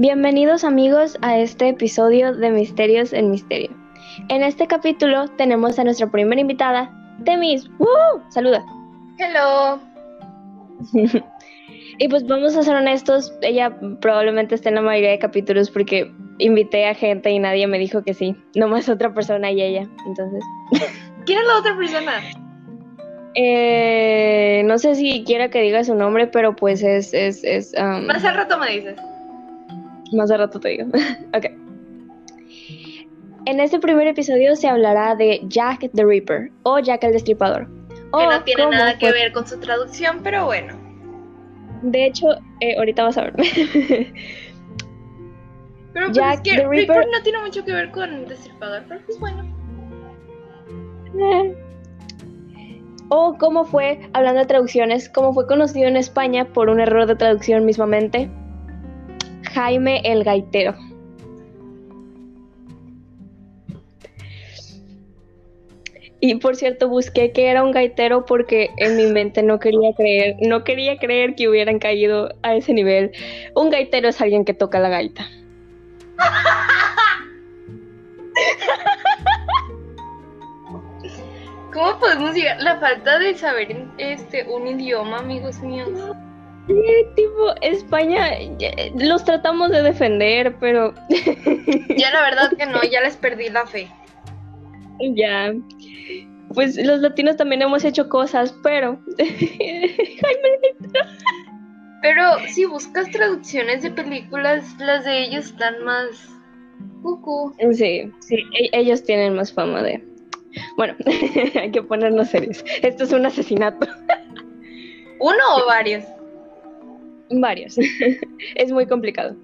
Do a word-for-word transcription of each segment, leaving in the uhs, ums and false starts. Bienvenidos amigos a este episodio de Misterios en Misterio. En este capítulo tenemos a nuestra primera invitada, Temis. ¡Woo! ¡Saluda! ¡Hello! Y pues vamos a ser honestos, ella probablemente esté en la mayoría de capítulos porque invité a gente y nadie me dijo que sí. Nomás otra persona y ella, entonces... ¿Quién es la otra persona? Eh, no sé si quiera que diga su nombre, pero pues es... es, es um... Más al rato me dices. Más al rato te digo. Ok. En este primer episodio se hablará de Jack the Ripper o Jack el Destripador. O que no tiene nada fue... que ver con su traducción, pero bueno. De hecho, eh, ahorita vas a ver. Pero Jack pues, the Ripper no tiene mucho que ver con Destripador, pero pues bueno. Eh. O cómo fue, hablando de traducciones, cómo fue conocido en España por un error de traducción mismamente. Jaime el Gaitero. Y por cierto, busqué que era un gaitero porque en mi mente no quería creer, no quería creer que hubieran caído a ese nivel. Un gaitero es alguien que toca la gaita. ¿Cómo podemos llegar? La falta de saber este un idioma, amigos míos. Sí, tipo, España, los tratamos de defender, pero... Ya la verdad que no, ya les perdí la fe. Ya, pues los latinos también hemos hecho cosas, pero... Pero si buscas traducciones de películas, las de ellos están más... Cucú. Sí, sí, e- ellos tienen más fama de... Bueno, hay que ponernos serios. Esto es un asesinato. ¿Uno o varios? Varios. Es muy complicado.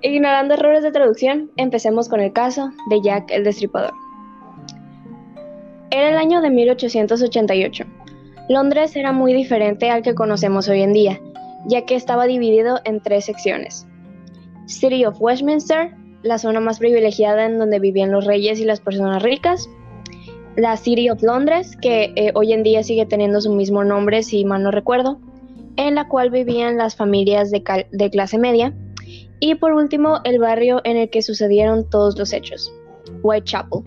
Ignorando errores de traducción, empecemos con el caso de Jack el Destripador. Era el año de mil ochocientos ochenta y ocho. Londres era muy diferente al que conocemos hoy en día, ya que estaba dividido en tres secciones. City of Westminster, la zona más privilegiada en donde vivían los reyes y las personas ricas. La City of Londres, que eh, hoy en día sigue teniendo su mismo nombre, si mal no recuerdo, en la cual vivían las familias de, cal- de clase media, y por último el barrio en el que sucedieron todos los hechos, Whitechapel.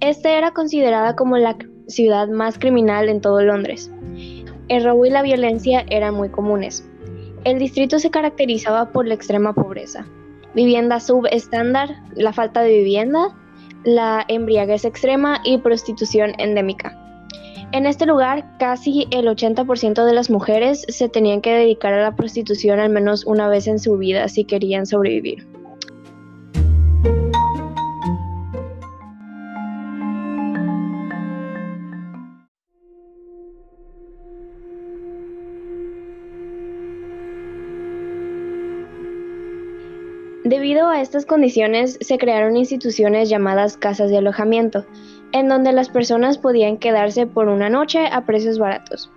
Esta era considerada como la ciudad más criminal en todo Londres. El robo y la violencia eran muy comunes. El distrito se caracterizaba por la extrema pobreza, vivienda subestándar, la falta de vivienda, la embriaguez extrema y prostitución endémica. En este lugar, casi el ochenta por ciento de las mujeres se tenían que dedicar a la prostitución al menos una vez en su vida si querían sobrevivir. Debido a estas condiciones, se crearon instituciones llamadas casas de alojamiento, en donde las personas podían quedarse por una noche a precios baratos.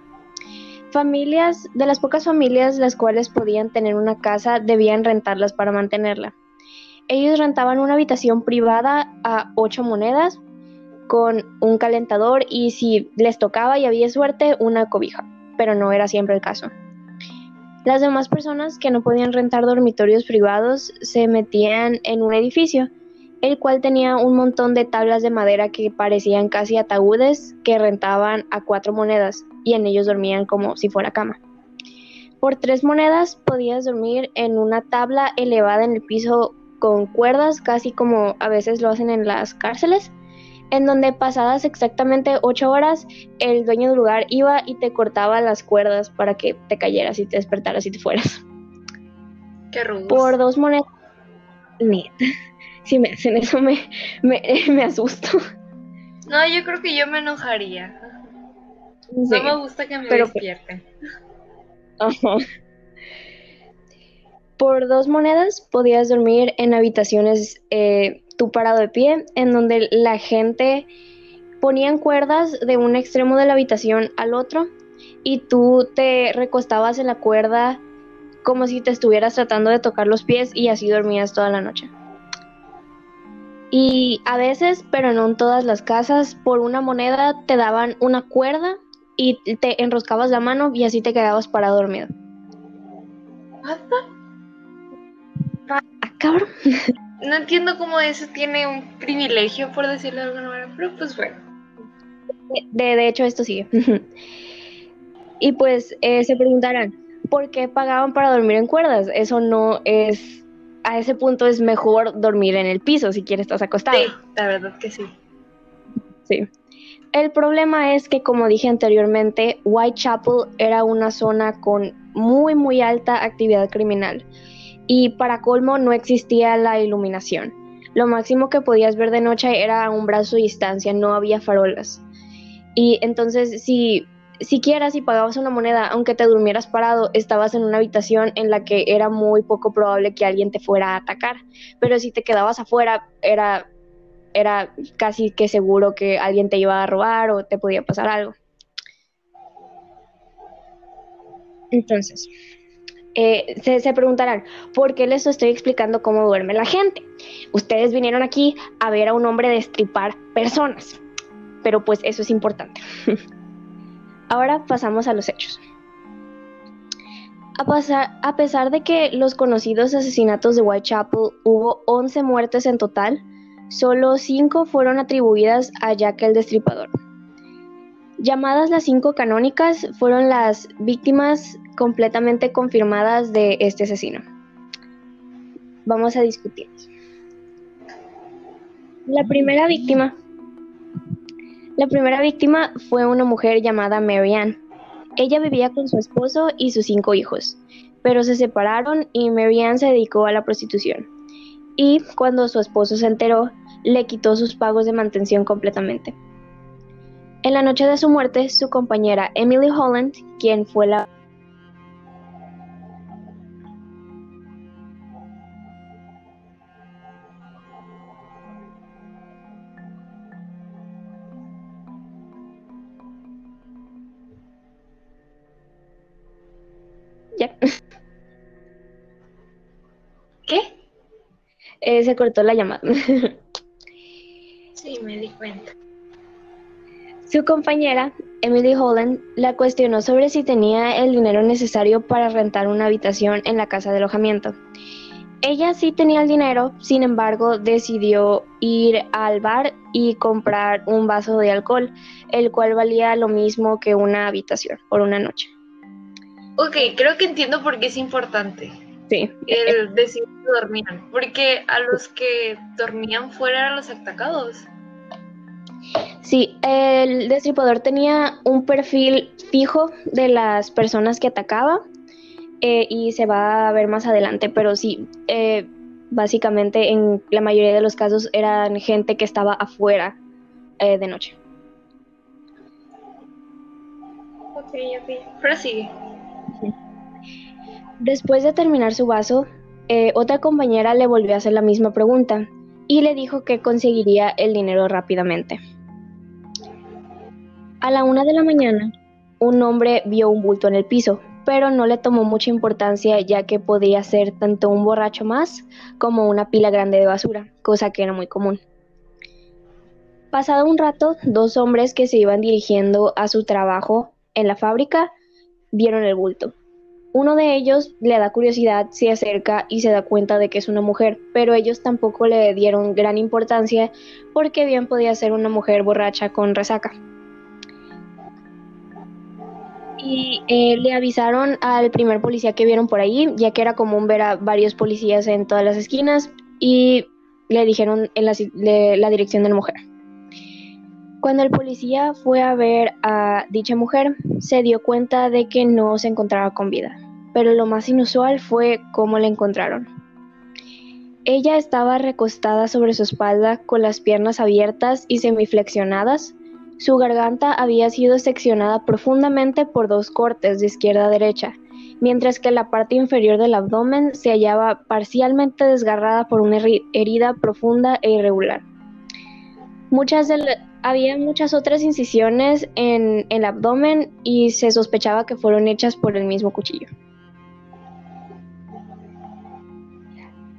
Familias, de las pocas familias las cuales podían tener una casa, debían rentarlas para mantenerla. Ellos rentaban una habitación privada a ocho monedas, con un calentador y si les tocaba y había suerte, una cobija, pero no era siempre el caso. Las demás personas que no podían rentar dormitorios privados se metían en un edificio, el cual tenía un montón de tablas de madera que parecían casi ataúdes que rentaban a cuatro monedas y en ellos dormían como si fuera cama. Por tres monedas podías dormir en una tabla elevada en el piso con cuerdas, casi como a veces lo hacen en las cárceles, en donde pasadas exactamente ocho horas el dueño del lugar iba y te cortaba las cuerdas para que te cayeras y te despertaras y te fueras. Qué rudos. Por dos monedas... Neta. Si me hacen eso me, me, me asusto. No, yo creo que yo me enojaría. No sí, me gusta que me pero, despierten. Uh-huh. Por dos monedas podías dormir en habitaciones eh, tú parado de pie, en donde la gente ponían cuerdas de un extremo de la habitación al otro y tú te recostabas en la cuerda como si te estuvieras tratando de tocar los pies y así dormías toda la noche. Y a veces, pero no en todas las casas, por una moneda te daban una cuerda y te enroscabas la mano y así te quedabas parado dormido. favor. No entiendo cómo eso tiene un privilegio, por decirlo de alguna manera, pero pues bueno. De, de hecho, esto sigue. Y pues eh, se preguntarán, ¿por qué pagaban para dormir en cuerdas? Eso no es... A ese punto es mejor dormir en el piso si quieres estás acostado. Sí, la verdad que sí. Sí. El problema es que, como dije anteriormente, Whitechapel era una zona con muy, muy alta actividad criminal. Y para colmo no existía la iluminación. Lo máximo que podías ver de noche era a un brazo de distancia, no había farolas. Y entonces si... siquiera si pagabas una moneda, aunque te durmieras parado, estabas en una habitación en la que era muy poco probable que alguien te fuera a atacar. Pero si te quedabas afuera, era, era casi que seguro que alguien te iba a robar o te podía pasar algo. Entonces, eh, se, se preguntarán, ¿por qué les estoy explicando cómo duerme la gente? Ustedes vinieron aquí a ver a un hombre destripar personas, pero pues eso es importante. Ahora pasamos a los hechos. A, pasar, a pesar de que los conocidos asesinatos de Whitechapel hubo once muertes en total, solo cinco fueron atribuidas a Jack el Destripador. Llamadas las cinco canónicas, fueron las víctimas completamente confirmadas de este asesino. Vamos a discutir. La primera víctima... La primera víctima fue una mujer llamada Mary Ann. Ella vivía con su esposo y sus cinco hijos, pero se separaron y Mary Ann se dedicó a la prostitución. Y cuando su esposo se enteró, le quitó sus pagos de mantención completamente. En la noche de su muerte, su compañera Emily Holland, quien fue la... ¿Qué? Eh, se cortó la llamada. Sí, me di cuenta. Su compañera, Emily Holland, la cuestionó sobre si tenía el dinero necesario para rentar una habitación en la casa de alojamiento. Ella sí tenía el dinero, sin embargo, decidió ir al bar y comprar un vaso de alcohol, el cual valía lo mismo que una habitación por una noche. Ok, creo que entiendo por qué es importante. Sí. El decir que dormían, porque a los que dormían fuera eran los atacados. Sí, el destripador tenía un perfil fijo de las personas que atacaba, eh, y se va a ver más adelante, pero sí, eh, básicamente en la mayoría de los casos eran gente que estaba afuera eh, de noche. Ok, ok, prosigue. Después de terminar su vaso, eh, otra compañera le volvió a hacer la misma pregunta y le dijo que conseguiría el dinero rápidamente. A la una de la mañana, un hombre vio un bulto en el piso, pero no le tomó mucha importancia, ya que podía ser tanto un borracho más como una pila grande de basura, cosa que era muy común. Pasado un rato, dos hombres que se iban dirigiendo a su trabajo en la fábrica vieron el bulto. Uno de ellos le da curiosidad, se acerca y se da cuenta de que es una mujer, pero ellos tampoco le dieron gran importancia porque bien podía ser una mujer borracha con resaca. Y eh, le avisaron al primer policía que vieron por ahí, ya que era común ver a varios policías en todas las esquinas, y le dijeron en la, de, la dirección de la mujer. Cuando el policía fue a ver a dicha mujer, se dio cuenta de que no se encontraba con vida. Pero lo más inusual fue cómo la encontraron. Ella estaba recostada sobre su espalda con las piernas abiertas y semiflexionadas. Su garganta había sido seccionada profundamente por dos cortes de izquierda a derecha, mientras que la parte inferior del abdomen se hallaba parcialmente desgarrada por una herida profunda e irregular. Muchas de la, había muchas otras incisiones en el abdomen y se sospechaba que fueron hechas por el mismo cuchillo.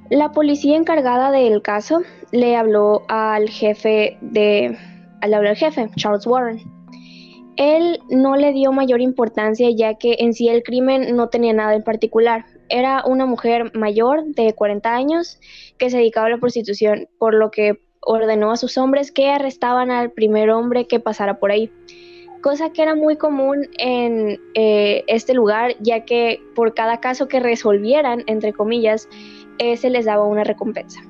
La policía encargada del caso le habló al jefe de, le habló al jefe, Charles Warren, Él no le dio mayor importancia, ya que en sí el crimen no tenía nada en particular. Era una mujer mayor de cuarenta años que se dedicaba a la prostitución, por lo que ordenó a sus hombres que arrestaban al primer hombre que pasara por ahí, cosa que era muy común en eh, este lugar, ya que por cada caso que resolvieran, entre comillas, eh, se les daba una recompensa.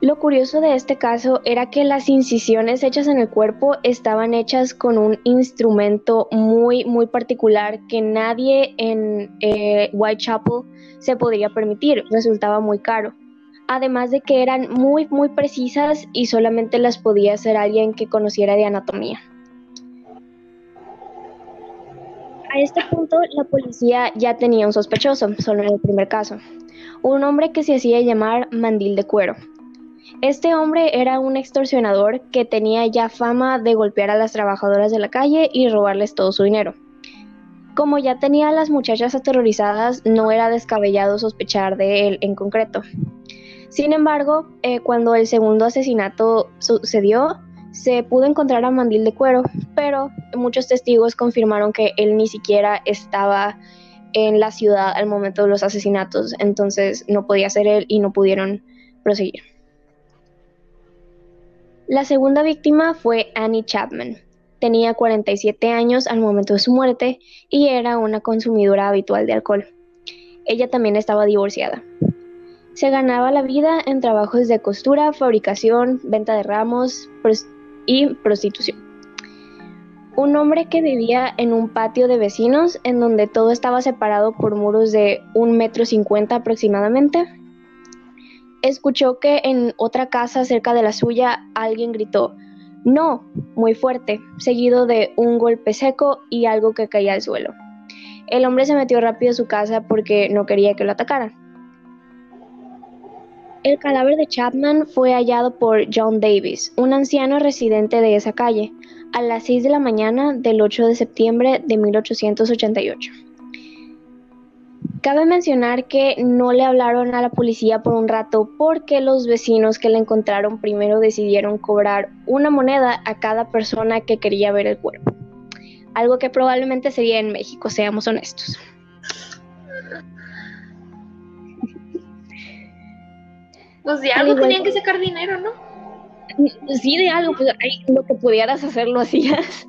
Lo curioso de este caso era que las incisiones hechas en el cuerpo estaban hechas con un instrumento muy, muy particular que nadie en eh, Whitechapel se podría permitir, resultaba muy caro. Además de que eran muy, muy precisas y solamente las podía hacer alguien que conociera de anatomía. A este punto, la policía ya tenía un sospechoso, solo en el primer caso, un hombre que se hacía llamar Mandil de Cuero. Este hombre era un extorsionador que tenía ya fama de golpear a las trabajadoras de la calle y robarles todo su dinero. Como ya tenía a las muchachas aterrorizadas, no era descabellado sospechar de él en concreto. Sin embargo, eh, cuando el segundo asesinato sucedió, se pudo encontrar a Mandil de Cuero, pero muchos testigos confirmaron que él ni siquiera estaba en la ciudad al momento de los asesinatos, entonces no podía ser él y no pudieron proseguir. La segunda víctima fue Annie Chapman. Tenía cuarenta y siete años al momento de su muerte y era una consumidora habitual de alcohol. Ella también estaba divorciada. Se ganaba la vida en trabajos de costura, fabricación, venta de ramos pros- y prostitución. Un hombre que vivía en un patio de vecinos en donde todo estaba separado por muros de un metro cincuenta aproximadamente. Escuchó que en otra casa cerca de la suya alguien gritó «¡No!» muy fuerte, seguido de un golpe seco y algo que caía al suelo. El hombre se metió rápido a su casa porque no quería que lo atacaran. El cadáver de Chapman fue hallado por John Davis, un anciano residente de esa calle, a las seis de la mañana del ocho de septiembre de mil ochocientos ochenta y ocho. Cabe mencionar que no le hablaron a la policía por un rato porque los vecinos que le encontraron primero decidieron cobrar una moneda a cada persona que quería ver el cuerpo. Algo que probablemente sería en México, seamos honestos. Pues de algo tenían que sacar dinero, ¿no? Sí, de algo, pues ahí lo que pudieras hacer lo hacías.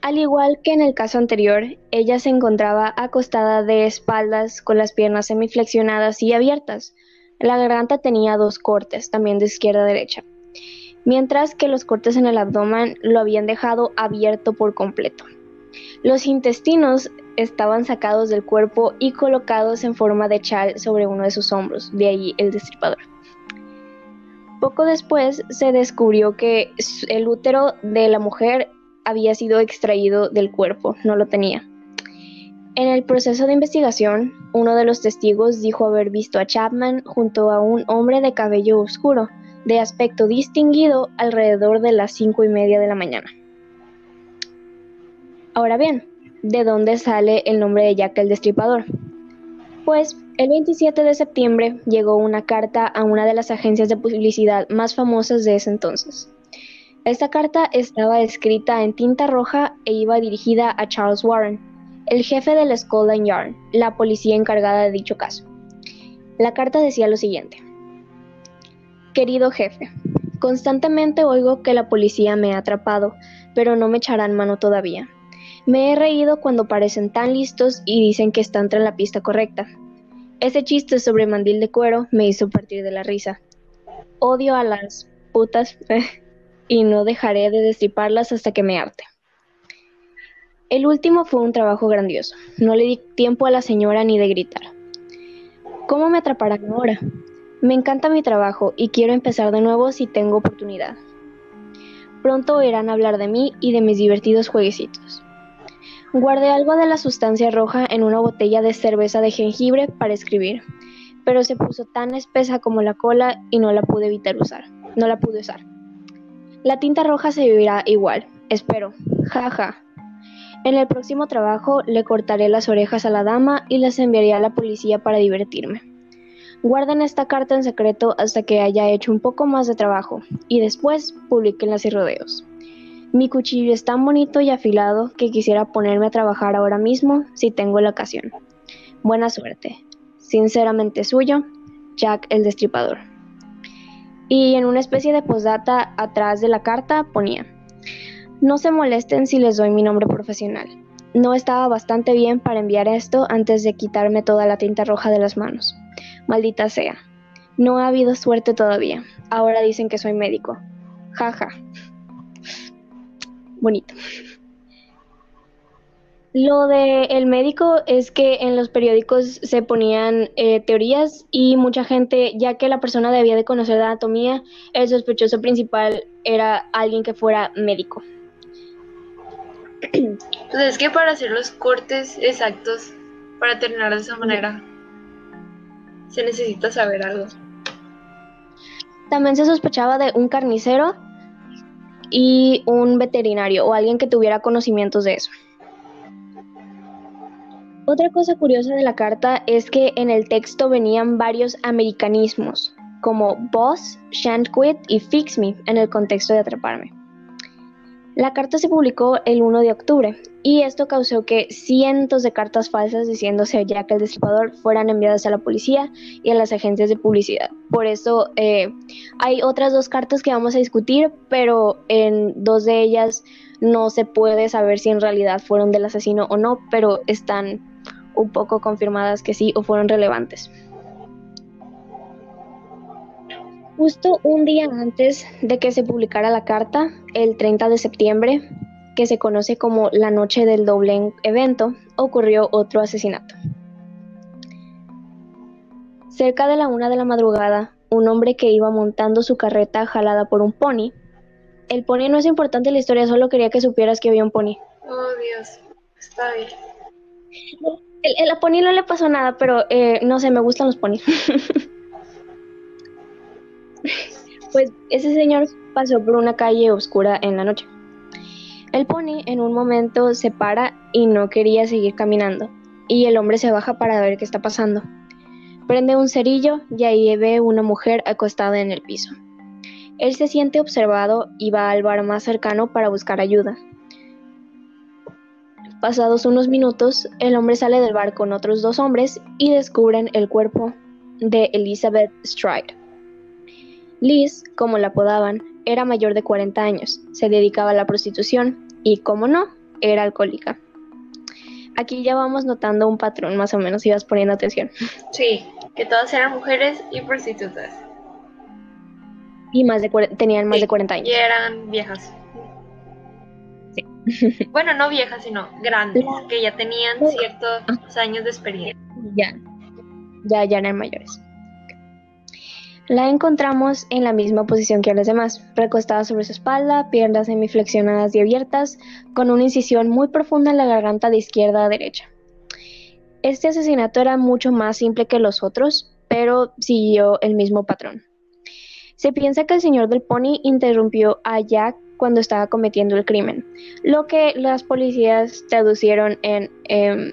Al igual que en el caso anterior, ella se encontraba acostada de espaldas con las piernas semiflexionadas y abiertas. La garganta tenía dos cortes, también de izquierda a derecha, mientras que los cortes en el abdomen lo habían dejado abierto por completo. Los intestinos estaban sacados del cuerpo y colocados en forma de chal sobre uno de sus hombros, de ahí el destripador. Poco después se descubrió que el útero de la mujer había sido extraído del cuerpo, no lo tenía. En el proceso de investigación, uno de los testigos dijo haber visto a Chapman junto a un hombre de cabello oscuro, de aspecto distinguido, alrededor de las cinco y media de la mañana. Ahora bien, ¿de dónde sale el nombre de Jack el Destripador? Pues, el veintisiete de septiembre llegó una carta a una de las agencias de publicidad más famosas de ese entonces. Esta carta estaba escrita en tinta roja e iba dirigida a Charles Warren, el jefe del Scotland Yard, la policía encargada de dicho caso. La carta decía lo siguiente: Querido jefe, constantemente oigo que la policía me ha atrapado, pero no me echarán mano todavía. Me he reído cuando parecen tan listos y dicen que están tras la pista correcta. Ese chiste sobre Mandil de Cuero me hizo partir de la risa. Odio a las putas... y no dejaré de destriparlas hasta que me harte. El último fue un trabajo grandioso. No le di tiempo a la señora ni de gritar. ¿Cómo me atraparán ahora? Me encanta mi trabajo y quiero empezar de nuevo si tengo oportunidad. Pronto oirán hablar de mí y de mis divertidos jueguecitos. Guardé algo de la sustancia roja en una botella de cerveza de jengibre para escribir, pero se puso tan espesa como la cola y no la pude evitar usar. No la pude usar. La tinta roja se vivirá igual, espero, jaja. Ja. En el próximo trabajo le cortaré las orejas a la dama y las enviaré a la policía para divertirme. Guarden esta carta en secreto hasta que haya hecho un poco más de trabajo, y después publíquenla sin rodeos. Mi cuchillo es tan bonito y afilado que quisiera ponerme a trabajar ahora mismo si tengo la ocasión. Buena suerte. Sinceramente suyo, Jack el Destripador. Y en una especie de postdata atrás de la carta ponía: no se molesten si les doy mi nombre profesional. No estaba bastante bien para enviar esto antes de quitarme toda la tinta roja de las manos. Maldita sea. No ha habido suerte todavía. Ahora dicen que soy médico. Ja, ja. Bonito. Lo de el médico es que en los periódicos se ponían eh, teorías y mucha gente, ya que la persona debía de conocer de anatomía, el sospechoso principal era alguien que fuera médico. Pues es que para hacer los cortes exactos, para terminar de esa manera, se necesita saber algo. También se sospechaba de un carnicero y un veterinario, o alguien que tuviera conocimientos de eso. Otra cosa curiosa de la carta es que en el texto venían varios americanismos, como boss, shan't quit y fix me, en el contexto de atraparme. La carta se publicó el uno de octubre, y esto causó que cientos de cartas falsas diciéndose Jack el Destripador fueran enviadas a la policía y a las agencias de publicidad. Por eso eh, hay otras dos cartas que vamos a discutir, pero en dos de ellas no se puede saber si en realidad fueron del asesino o no, pero están un poco confirmadas que sí o fueron relevantes. Justo un día antes de que se publicara la carta, el treinta de septiembre, que se conoce como la noche del doble evento, ocurrió otro asesinato. Cerca de la una de la madrugada, un hombre que iba montando su carreta jalada por un pony. El pony no es importante en la historia, solo quería que supieras que había un pony. Oh, Dios, está bien. El, el pony no le pasó nada, pero eh, no sé, me gustan los ponis. Pues ese señor pasó por una calle oscura en la noche. El pony en un momento se para y no quería seguir caminando, y el hombre se baja para ver qué está pasando. Prende un cerillo y ahí ve una mujer acostada en el piso. Él se siente observado y va al bar más cercano para buscar ayuda. Pasados unos minutos, el hombre sale del bar con otros dos hombres y descubren el cuerpo de Elizabeth Stride. Liz, como la apodaban, era mayor de cuarenta años, se dedicaba a la prostitución y, como no, era alcohólica. Aquí ya vamos notando un patrón, más o menos, si vas poniendo atención. Sí, que todas eran mujeres y prostitutas. Y más de cu- tenían más sí, de cuarenta años. Y eran viejas. Sí. Bueno, no viejas, sino grandes, que ya tenían ciertos años de experiencia. Ya, ya, ya eran mayores. La encontramos en la misma posición que las demás, recostada sobre su espalda, piernas semiflexionadas y abiertas, con una incisión muy profunda en la garganta de izquierda a derecha. Este asesinato era mucho más simple que los otros, pero siguió el mismo patrón. Se piensa que el señor del pony interrumpió a Jack cuando estaba cometiendo el crimen, lo que las policías traducieron en eh,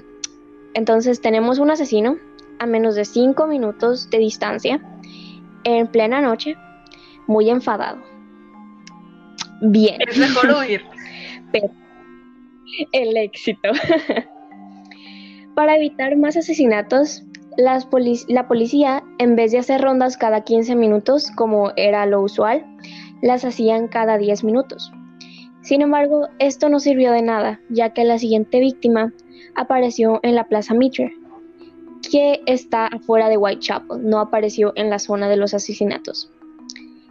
entonces tenemos un asesino a menos de cinco minutos de distancia, en plena noche, muy enfadado. Bien. Es mejor huir. Pero el éxito. Para evitar más asesinatos, las polic- la policía, en vez de hacer rondas cada quince minutos, como era lo usual, las hacían cada diez minutos. Sin embargo, esto no sirvió de nada, ya que la siguiente víctima apareció en la Plaza Mitre, que está afuera de Whitechapel, no apareció en la zona de los asesinatos.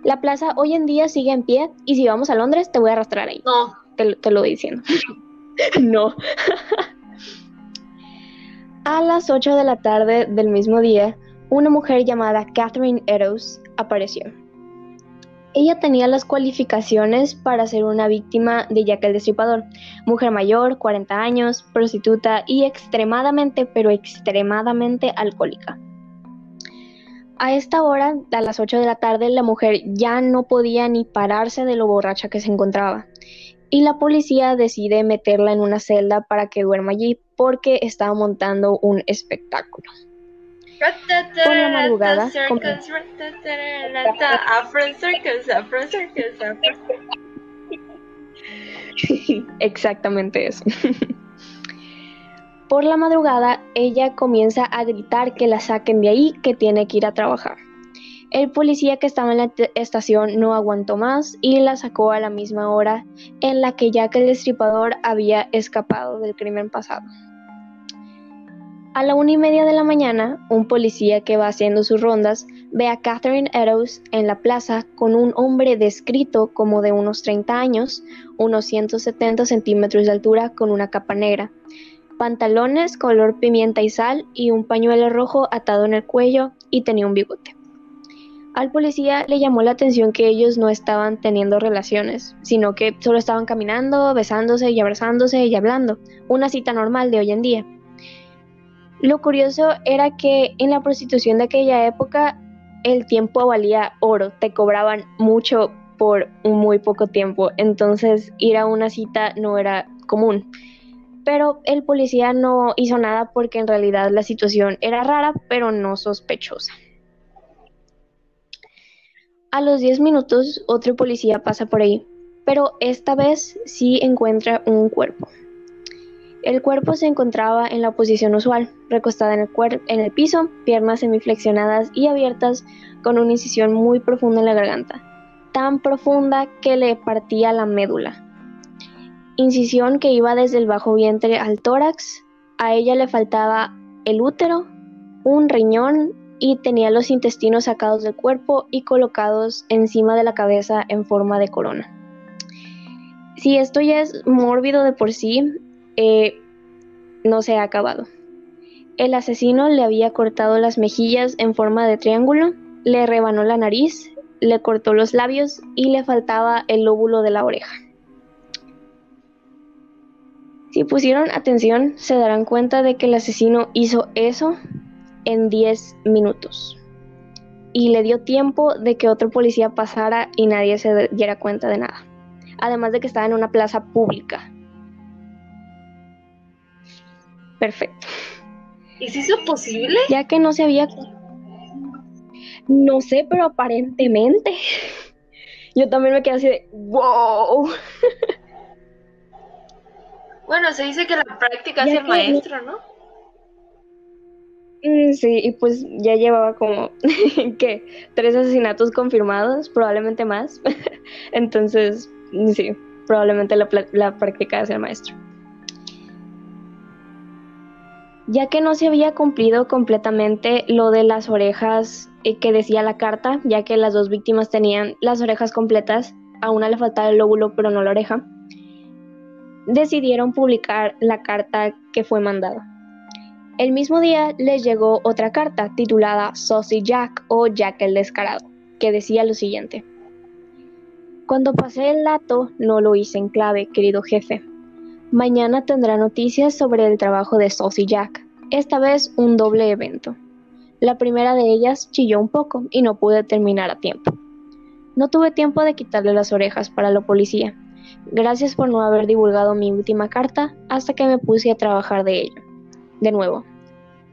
La plaza hoy en día sigue en pie, y si vamos a Londres te voy a arrastrar ahí. No. Te, te lo voy diciendo. No. A las ocho de la tarde del mismo día, una mujer llamada Catherine Eddowes apareció. Ella tenía las cualificaciones para ser una víctima de Jack el Destripador. Mujer mayor, cuarenta años, prostituta y extremadamente, pero extremadamente alcohólica. A esta hora, a las ocho de la tarde, la mujer ya no podía ni pararse de lo borracha que se encontraba. Y la policía decide meterla en una celda para que duerma allí porque estaba montando un espectáculo. Por la madrugada, comenzó exactamente eso. Por la madrugada, ella comienza a gritar que la saquen de ahí, que tiene que ir a trabajar. El policía que estaba en la estación no aguantó más y la sacó a la misma hora en la que Jack el Destripador había escapado del crimen pasado. A la una y media de la mañana, un policía que va haciendo sus rondas ve a Catherine Eddowes en la plaza con un hombre descrito como de unos treinta años, unos ciento setenta centímetros de altura, con una capa negra, pantalones color pimienta y sal y un pañuelo rojo atado en el cuello, y tenía un bigote. Al policía le llamó la atención que ellos no estaban teniendo relaciones, sino que solo estaban caminando, besándose y abrazándose y hablando, una cita normal de hoy en día. Lo curioso era que en la prostitución de aquella época el tiempo valía oro, te cobraban mucho por muy poco tiempo, entonces ir a una cita no era común. Pero el policía no hizo nada porque en realidad la situación era rara, pero no sospechosa. A los diez minutos otro policía pasa por ahí, pero esta vez sí encuentra un cuerpo. El cuerpo se encontraba en la posición usual, recostada en el, cuer- en el piso, piernas semiflexionadas y abiertas, con una incisión muy profunda en la garganta, tan profunda que le partía la médula. Incisión que iba desde el bajo vientre al tórax, a ella le faltaba el útero, un riñón y tenía los intestinos sacados del cuerpo y colocados encima de la cabeza en forma de corona. Si esto ya es mórbido de por sí, Eh, no se ha acabado. El asesino le había cortado las mejillas en forma de triángulo, le rebanó la nariz, le cortó los labios y le faltaba el lóbulo de la oreja. Si pusieron atención, se darán cuenta de que el asesino hizo eso en diez minutos. Y le dio tiempo de que otro policía pasara y nadie se diera cuenta de nada. Además de que estaba en una plaza pública. Perfecto. ¿Es eso posible? Ya que no se había... No sé, pero aparentemente. Yo también me quedé así de... ¡Wow! Bueno, se dice que la práctica ya es el maestro, ¿no? Sí, y pues ya llevaba como... ¿Qué? Tres asesinatos confirmados, probablemente más. Entonces, sí, probablemente la, la práctica es el maestro. Ya que no se había cumplido completamente lo de las orejas que decía la carta, ya que las dos víctimas tenían las orejas completas, a una le faltaba el lóbulo pero no la oreja, decidieron publicar la carta que fue mandada. El mismo día les llegó otra carta titulada Saucy Jack o Jack el Descarado, que decía lo siguiente: cuando pasé el dato no lo hice en clave, querido jefe. Mañana tendrá noticias sobre el trabajo de Saucy Jack, esta vez un doble evento. La primera de ellas chilló un poco y no pude terminar a tiempo. No tuve tiempo de quitarle las orejas para la policía. Gracias por no haber divulgado mi última carta hasta que me puse a trabajar de ello. De nuevo,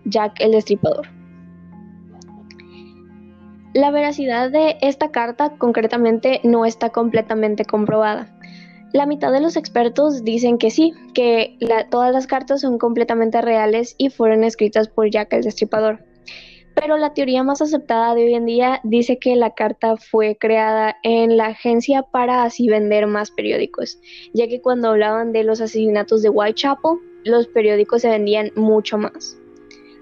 Jack el Destripador. La veracidad de esta carta concretamente no está completamente comprobada. La mitad de los expertos dicen que sí, que la, todas las cartas son completamente reales y fueron escritas por Jack el Destripador. Pero la teoría más aceptada de hoy en día dice que la carta fue creada en la agencia para así vender más periódicos, ya que cuando hablaban de los asesinatos de Whitechapel, los periódicos se vendían mucho más.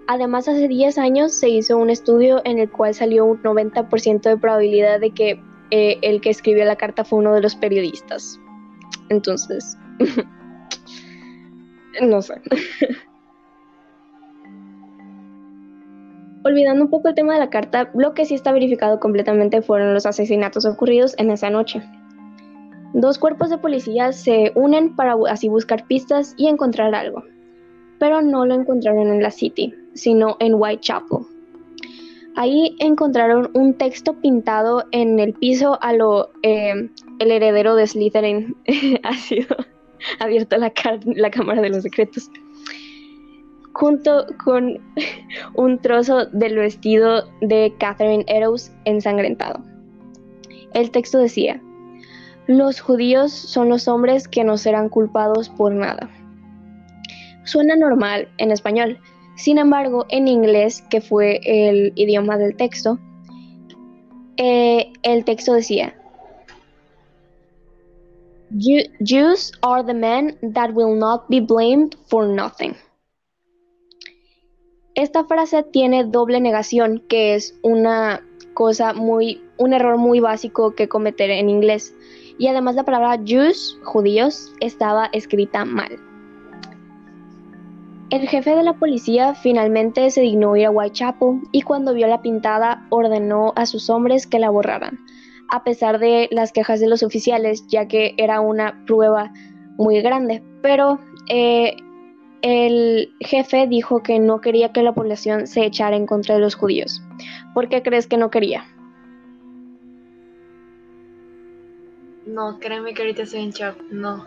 Además, hace diez años se hizo un estudio en el cual salió un noventa por ciento de probabilidad de que eh, el que escribió la carta fue uno de los periodistas. Entonces, no sé. Olvidando un poco el tema de la carta, lo que sí está verificado completamente fueron los asesinatos ocurridos en esa noche. Dos cuerpos de policía se unen para así buscar pistas y encontrar algo, pero no lo encontraron en la City, sino en Whitechapel. Ahí encontraron un texto pintado en el piso a lo eh, el heredero de Slytherin ha sido abierta la, ca- la cámara de los secretos, junto con un trozo del vestido de Catherine Eddowes ensangrentado. El texto decía: los judíos son los hombres que no serán culpados por nada. Suena normal en español, sin embargo, en inglés, que fue el idioma del texto, eh, el texto decía: Jews are the men that will not be blamed for nothing. Esta frase tiene doble negación, que es una cosa muy, un error muy básico que cometer en inglés. Y además la palabra Jews, judíos, estaba escrita mal. El jefe de la policía finalmente se dignó ir a Whitechapel y cuando vio la pintada ordenó a sus hombres que la borraran, a pesar de las quejas de los oficiales, ya que era una prueba muy grande. Pero eh, el jefe dijo que no quería que la población se echara en contra de los judíos. ¿Por qué crees que no quería? No, créeme que ahorita estoy en shock, no.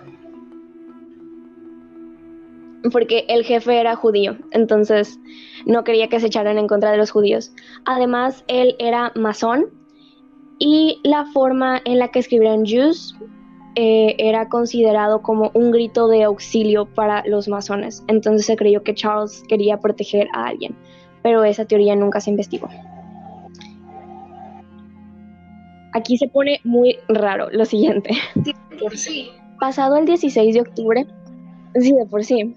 Porque el jefe era judío, entonces no quería que se echaran en contra de los judíos. Además, él era masón y la forma en la que escribieron Jews eh, era considerado como un grito de auxilio para los masones. Entonces se creyó que Charles quería proteger a alguien, pero esa teoría nunca se investigó. Aquí se pone muy raro lo siguiente. Sí, por sí. Pasado el dieciséis de octubre, sí, de por sí.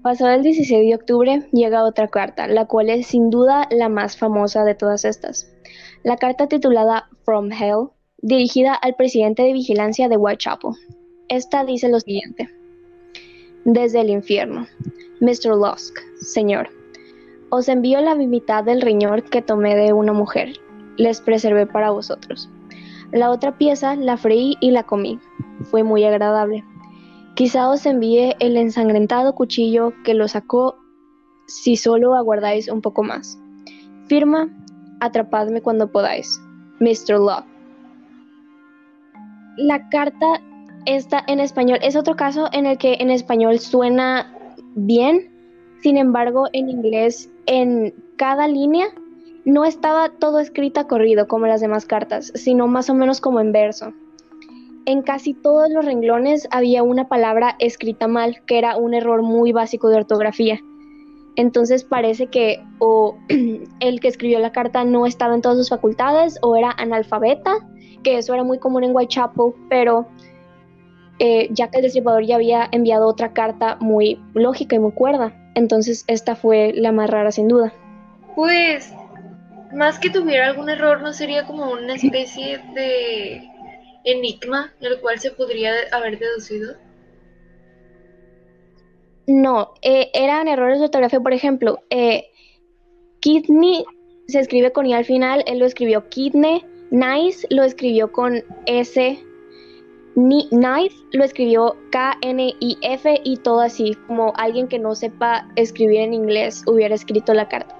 Pasado el dieciséis de octubre, llega otra carta, la cual es sin duda la más famosa de todas estas. La carta titulada From Hell, dirigida al presidente de vigilancia de Whitechapel. Esta dice lo siguiente: desde el infierno, mister Lusk, señor, os envío la mitad del riñón que tomé de una mujer, les preservé para vosotros. La otra pieza la freí y la comí, fue muy agradable. Quizá os envíe el ensangrentado cuchillo que lo sacó si solo aguardáis un poco más. Firma, atrapadme cuando podáis, mister Love. La carta está en español. Es otro caso en el que en español suena bien, sin embargo en inglés en cada línea no estaba todo escrita corrido como las demás cartas, sino más o menos como en verso. En casi todos los renglones había una palabra escrita mal, que era un error muy básico de ortografía. Entonces parece que o el que escribió la carta no estaba en todas sus facultades, o era analfabeta, que eso era muy común en Whitechapel, pero eh, ya que el destripador ya había enviado otra carta muy lógica y muy cuerda, entonces esta fue la más rara sin duda. Pues, más que tuviera algún error, no sería como una especie de enigma, el cual se podría haber deducido. No, eh, eran errores de ortografía. Por ejemplo, eh, kidney se escribe con i al final, él lo escribió kidney, nice lo escribió con s, ni, knife lo escribió k n i f y todo así, como alguien que no sepa escribir en inglés hubiera escrito la carta.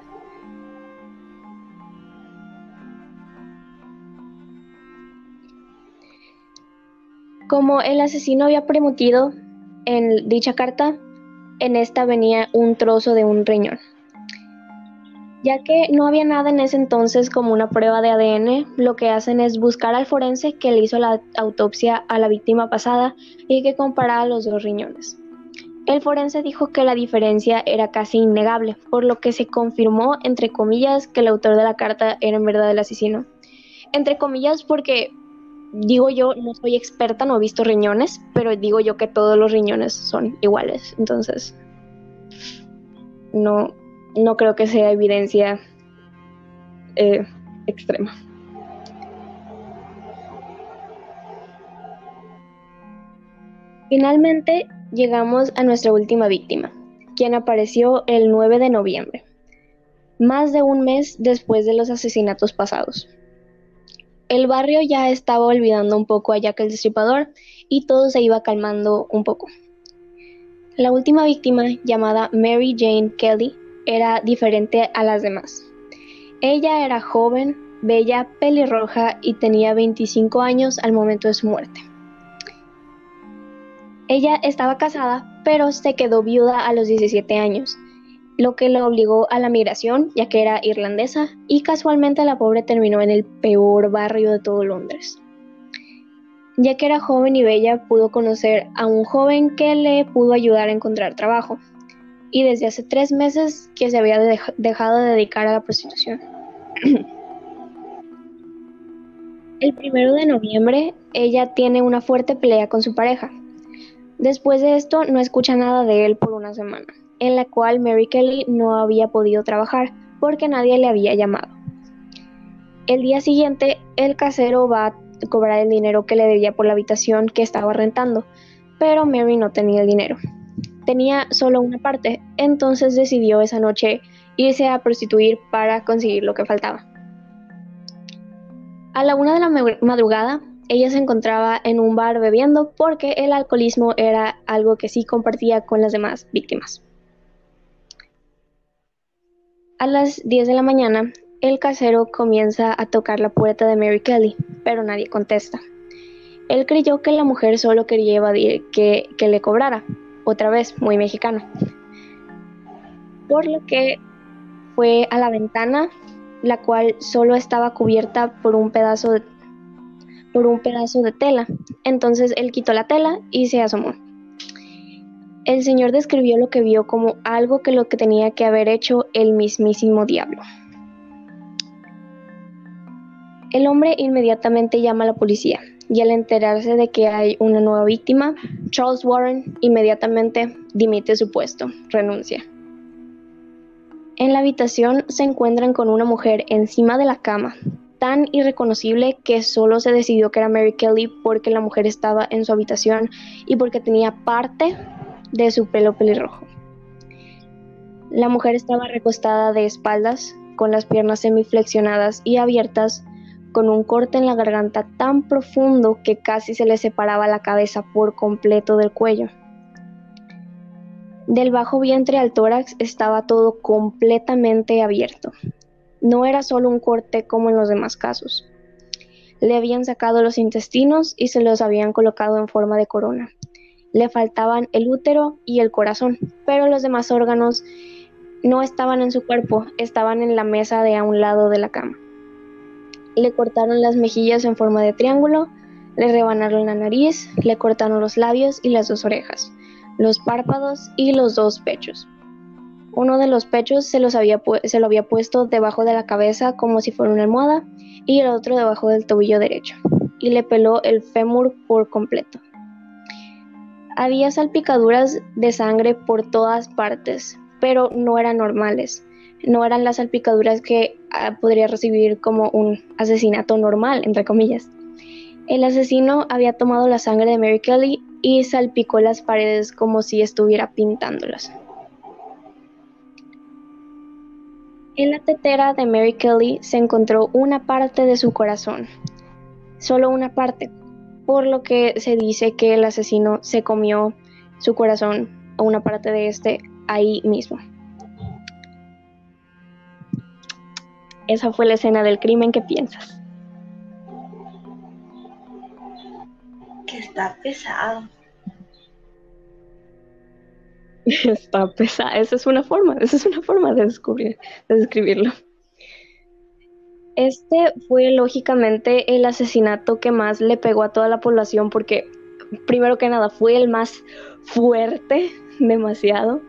Como el asesino había prometido en dicha carta, en esta venía un trozo de un riñón. Ya que no había nada en ese entonces como una prueba de A D N, lo que hacen es buscar al forense que le hizo la autopsia a la víctima pasada y que comparaba los dos riñones. El forense dijo que la diferencia era casi innegable, por lo que se confirmó, entre comillas, que el autor de la carta era en verdad el asesino. Entre comillas porque... digo yo, no soy experta, no he visto riñones, pero digo yo que todos los riñones son iguales, entonces no, no creo que sea evidencia eh, extrema. Finalmente llegamos a nuestra última víctima, quien apareció el nueve de noviembre, más de un mes después de los asesinatos pasados. El barrio ya estaba olvidando un poco a Jack el Destripador y todo se iba calmando un poco. La última víctima, llamada Mary Jane Kelly, era diferente a las demás. Ella era joven, bella, pelirroja y tenía veinticinco años al momento de su muerte. Ella estaba casada, pero se quedó viuda a los diecisiete años. lo que lo obligó a la migración, ya que era irlandesa, y casualmente la pobre terminó en el peor barrio de todo Londres. Ya que era joven y bella, pudo conocer a un joven que le pudo ayudar a encontrar trabajo, y desde hace tres meses que se había dej- dejado de dedicar a la prostitución. El primero de noviembre, ella tiene una fuerte pelea con su pareja. Después de esto, no escucha nada de él por una semana, en la cual Mary Kelly no había podido trabajar porque nadie le había llamado. El día siguiente, el casero va a cobrar el dinero que le debía por la habitación que estaba rentando, pero Mary no tenía el dinero. Tenía solo una parte, entonces decidió esa noche irse a prostituir para conseguir lo que faltaba. A la una de la madrugada, ella se encontraba en un bar bebiendo porque el alcoholismo era algo que sí compartía con las demás víctimas. A las diez de la mañana, el casero comienza a tocar la puerta de Mary Kelly, pero nadie contesta. Él creyó que la mujer solo quería evadir que, que le cobrara, otra vez muy mexicano. Por lo que fue a la ventana, la cual solo estaba cubierta por un pedazo de, por un pedazo de tela. Entonces él quitó la tela y se asomó. El señor describió lo que vio como algo que lo que tenía que haber hecho el mismísimo diablo. El hombre inmediatamente llama a la policía, y al enterarse de que hay una nueva víctima, Charles Warren inmediatamente dimite su puesto, renuncia. En la habitación se encuentran con una mujer encima de la cama, tan irreconocible que solo se decidió que era Mary Kelly porque la mujer estaba en su habitación y porque tenía parte de su pelo pelirrojo. La mujer estaba recostada de espaldas, con las piernas semiflexionadas y abiertas, con un corte en la garganta tan profundo que casi se le separaba la cabeza por completo del cuello. Del bajo vientre al tórax estaba todo completamente abierto. No era solo un corte como en los demás casos. Le habían sacado los intestinos y se los habían colocado en forma de corona. Le faltaban el útero y el corazón, pero los demás órganos no estaban en su cuerpo, estaban en la mesa de a un lado de la cama. Le cortaron las mejillas en forma de triángulo, le rebanaron la nariz, le cortaron los labios y las dos orejas, los párpados y los dos pechos. Uno de los pechos se, los había pu- se lo había puesto debajo de la cabeza como si fuera una almohada y el otro debajo del tobillo derecho, y le peló el fémur por completo. Había salpicaduras de sangre por todas partes, pero no eran normales. No eran las salpicaduras que uh, podría recibir como un asesinato normal, entre comillas. El asesino había tomado la sangre de Mary Kelly y salpicó las paredes como si estuviera pintándolas. En la tetera de Mary Kelly se encontró una parte de su corazón, solo una parte, por lo que se dice que el asesino se comió su corazón o una parte de este ahí mismo. Esa fue la escena del crimen. ¿Qué piensas? Que está pesado. Está pesado. Esa es una forma, esa es una forma de descubrir, de describirlo. Este fue lógicamente el asesinato que más le pegó a toda la población porque, primero que nada, fue el más fuerte, demasiado.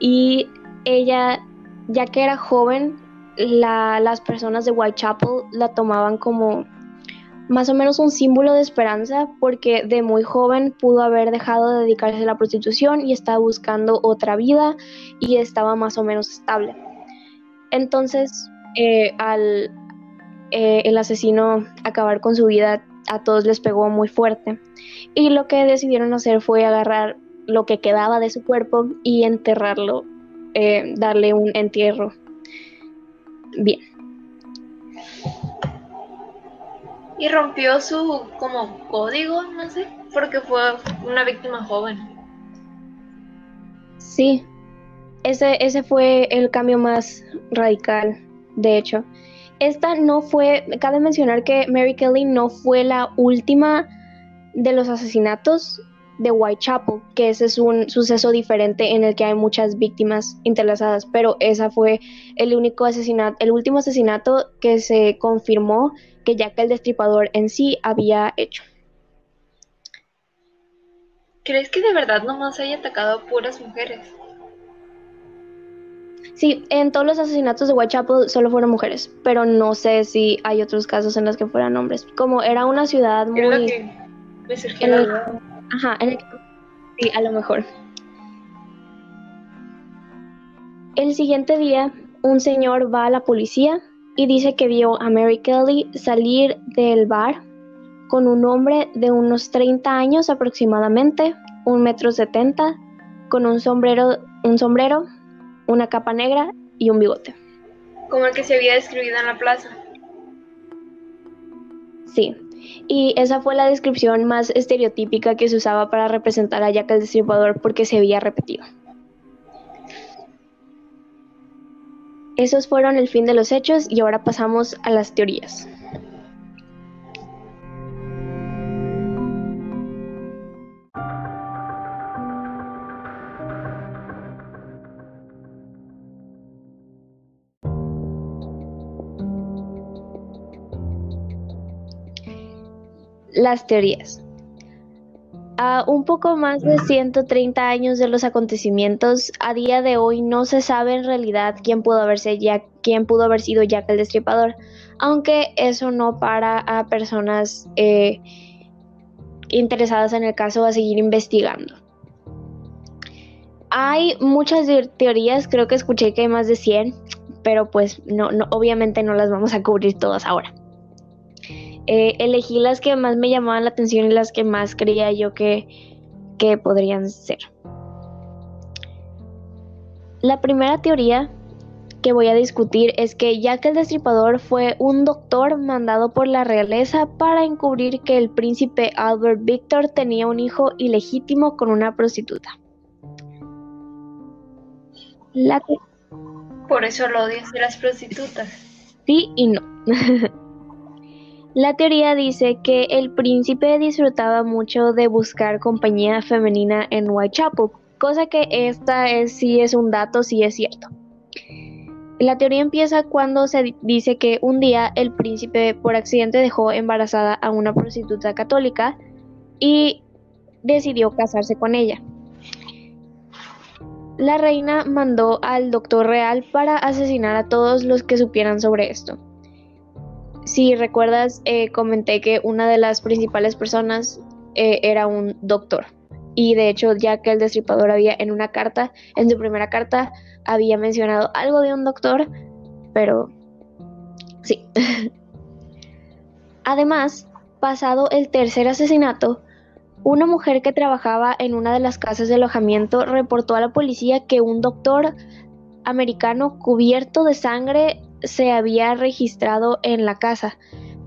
Y ella, ya que era joven, La, las personas de Whitechapel la tomaban como más o menos un símbolo de esperanza porque de muy joven pudo haber dejado de dedicarse a la prostitución y estaba buscando otra vida y estaba más o menos estable. Entonces eh, al eh, el asesino acabar con su vida a todos les pegó muy fuerte y lo que decidieron hacer fue agarrar lo que quedaba de su cuerpo y enterrarlo, eh, darle un entierro. Bien. Y rompió su como código, no sé, porque fue una víctima joven. Sí, ese, ese fue el cambio más radical, de hecho. Esta no fue, cabe mencionar que Mary Kelly no fue la última de los asesinatos de Whitechapel, que ese es un suceso diferente en el que hay muchas víctimas entrelazadas, pero esa fue el único asesinato, el último asesinato que se confirmó que Jack el Destripador en sí había hecho. ¿Crees que de verdad nomás haya atacado a puras mujeres? Sí, en todos los asesinatos de Whitechapel solo fueron mujeres, pero no sé si hay otros casos en los que fueran hombres. Como era una ciudad muy... Creo que me surgió en el... Ajá, en el... sí, a lo mejor. El siguiente día, un señor va a la policía y dice que vio a Mary Kelly salir del bar con un hombre de unos treinta años aproximadamente, un metro setenta, con un sombrero, un sombrero, una capa negra y un bigote. Como el que se había describido en la plaza. Sí, y esa fue la descripción más estereotípica que se usaba para representar a Jack el Destripador porque se había repetido. Esos fueron el fin de los hechos y ahora pasamos a las teorías. Las teorías. A un poco más de ciento treinta años de los acontecimientos, a día de hoy no se sabe en realidad quién pudo haberse Jack, quién pudo haber sido Jack el Destripador, aunque eso no para a personas eh, interesadas en el caso a seguir investigando. Hay muchas teorías, creo que escuché que hay más de cien, pero pues no, no obviamente no las vamos a cubrir todas ahora. Eh, elegí las que más me llamaban la atención y las que más creía yo que, que podrían ser. La primera teoría que voy a discutir es que Jack el Destripador fue un doctor mandado por la realeza para encubrir que el príncipe Albert Victor tenía un hijo ilegítimo con una prostituta. La te- por eso lo odias de las prostitutas. Sí y no. La teoría dice que el príncipe disfrutaba mucho de buscar compañía femenina en Whitechapel, cosa que esta es, sí es un dato, sí es cierto. La teoría empieza cuando se dice que un día el príncipe por accidente dejó embarazada a una prostituta católica y decidió casarse con ella. La reina mandó al doctor real para asesinar a todos los que supieran sobre esto. Si recuerdas, eh, comenté que una de las principales personas eh, era un doctor. Y de hecho, Jack el Destripador había en una carta, en su primera carta, había mencionado algo de un doctor, pero sí. Además, pasado el tercer asesinato, una mujer que trabajaba en una de las casas de alojamiento reportó a la policía que un doctor americano cubierto de sangre se había registrado en la casa,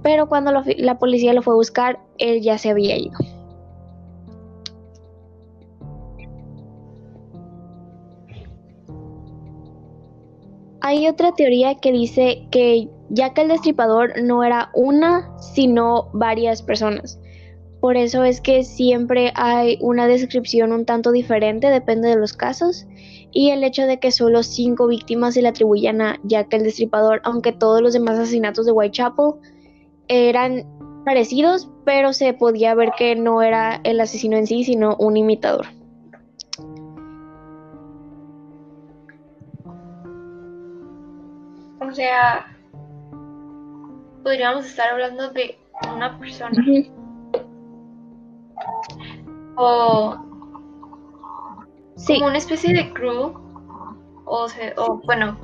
pero cuando lo, la policía lo fue a buscar, él ya se había ido. Hay otra teoría que dice que Jack el Destripador no era una, sino varias personas. Por eso es que siempre hay una descripción un tanto diferente, depende de los casos. Y el hecho de que solo cinco víctimas se le atribuyan a Jack el Destripador, aunque todos los demás asesinatos de Whitechapel eran parecidos, pero se podía ver que no era el asesino en sí, sino un imitador. O sea, podríamos estar hablando de una persona. Uh-huh. O... sí. Como una especie de crew, o, se, o bueno,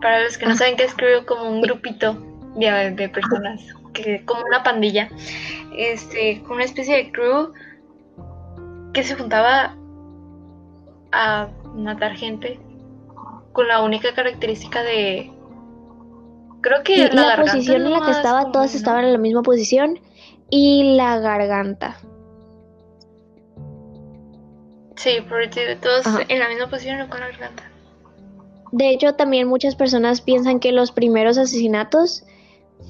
para los que no saben qué es crew, como un grupito de, de personas, que, como una pandilla, este, como una especie de crew que se juntaba a matar gente con la única característica de, creo que la, la garganta, posición en la que estaba, todas una... estaban en la misma posición y la garganta. Sí, porque todos Ajá. en la misma posición o con la garganta. De hecho, también muchas personas piensan que los primeros asesinatos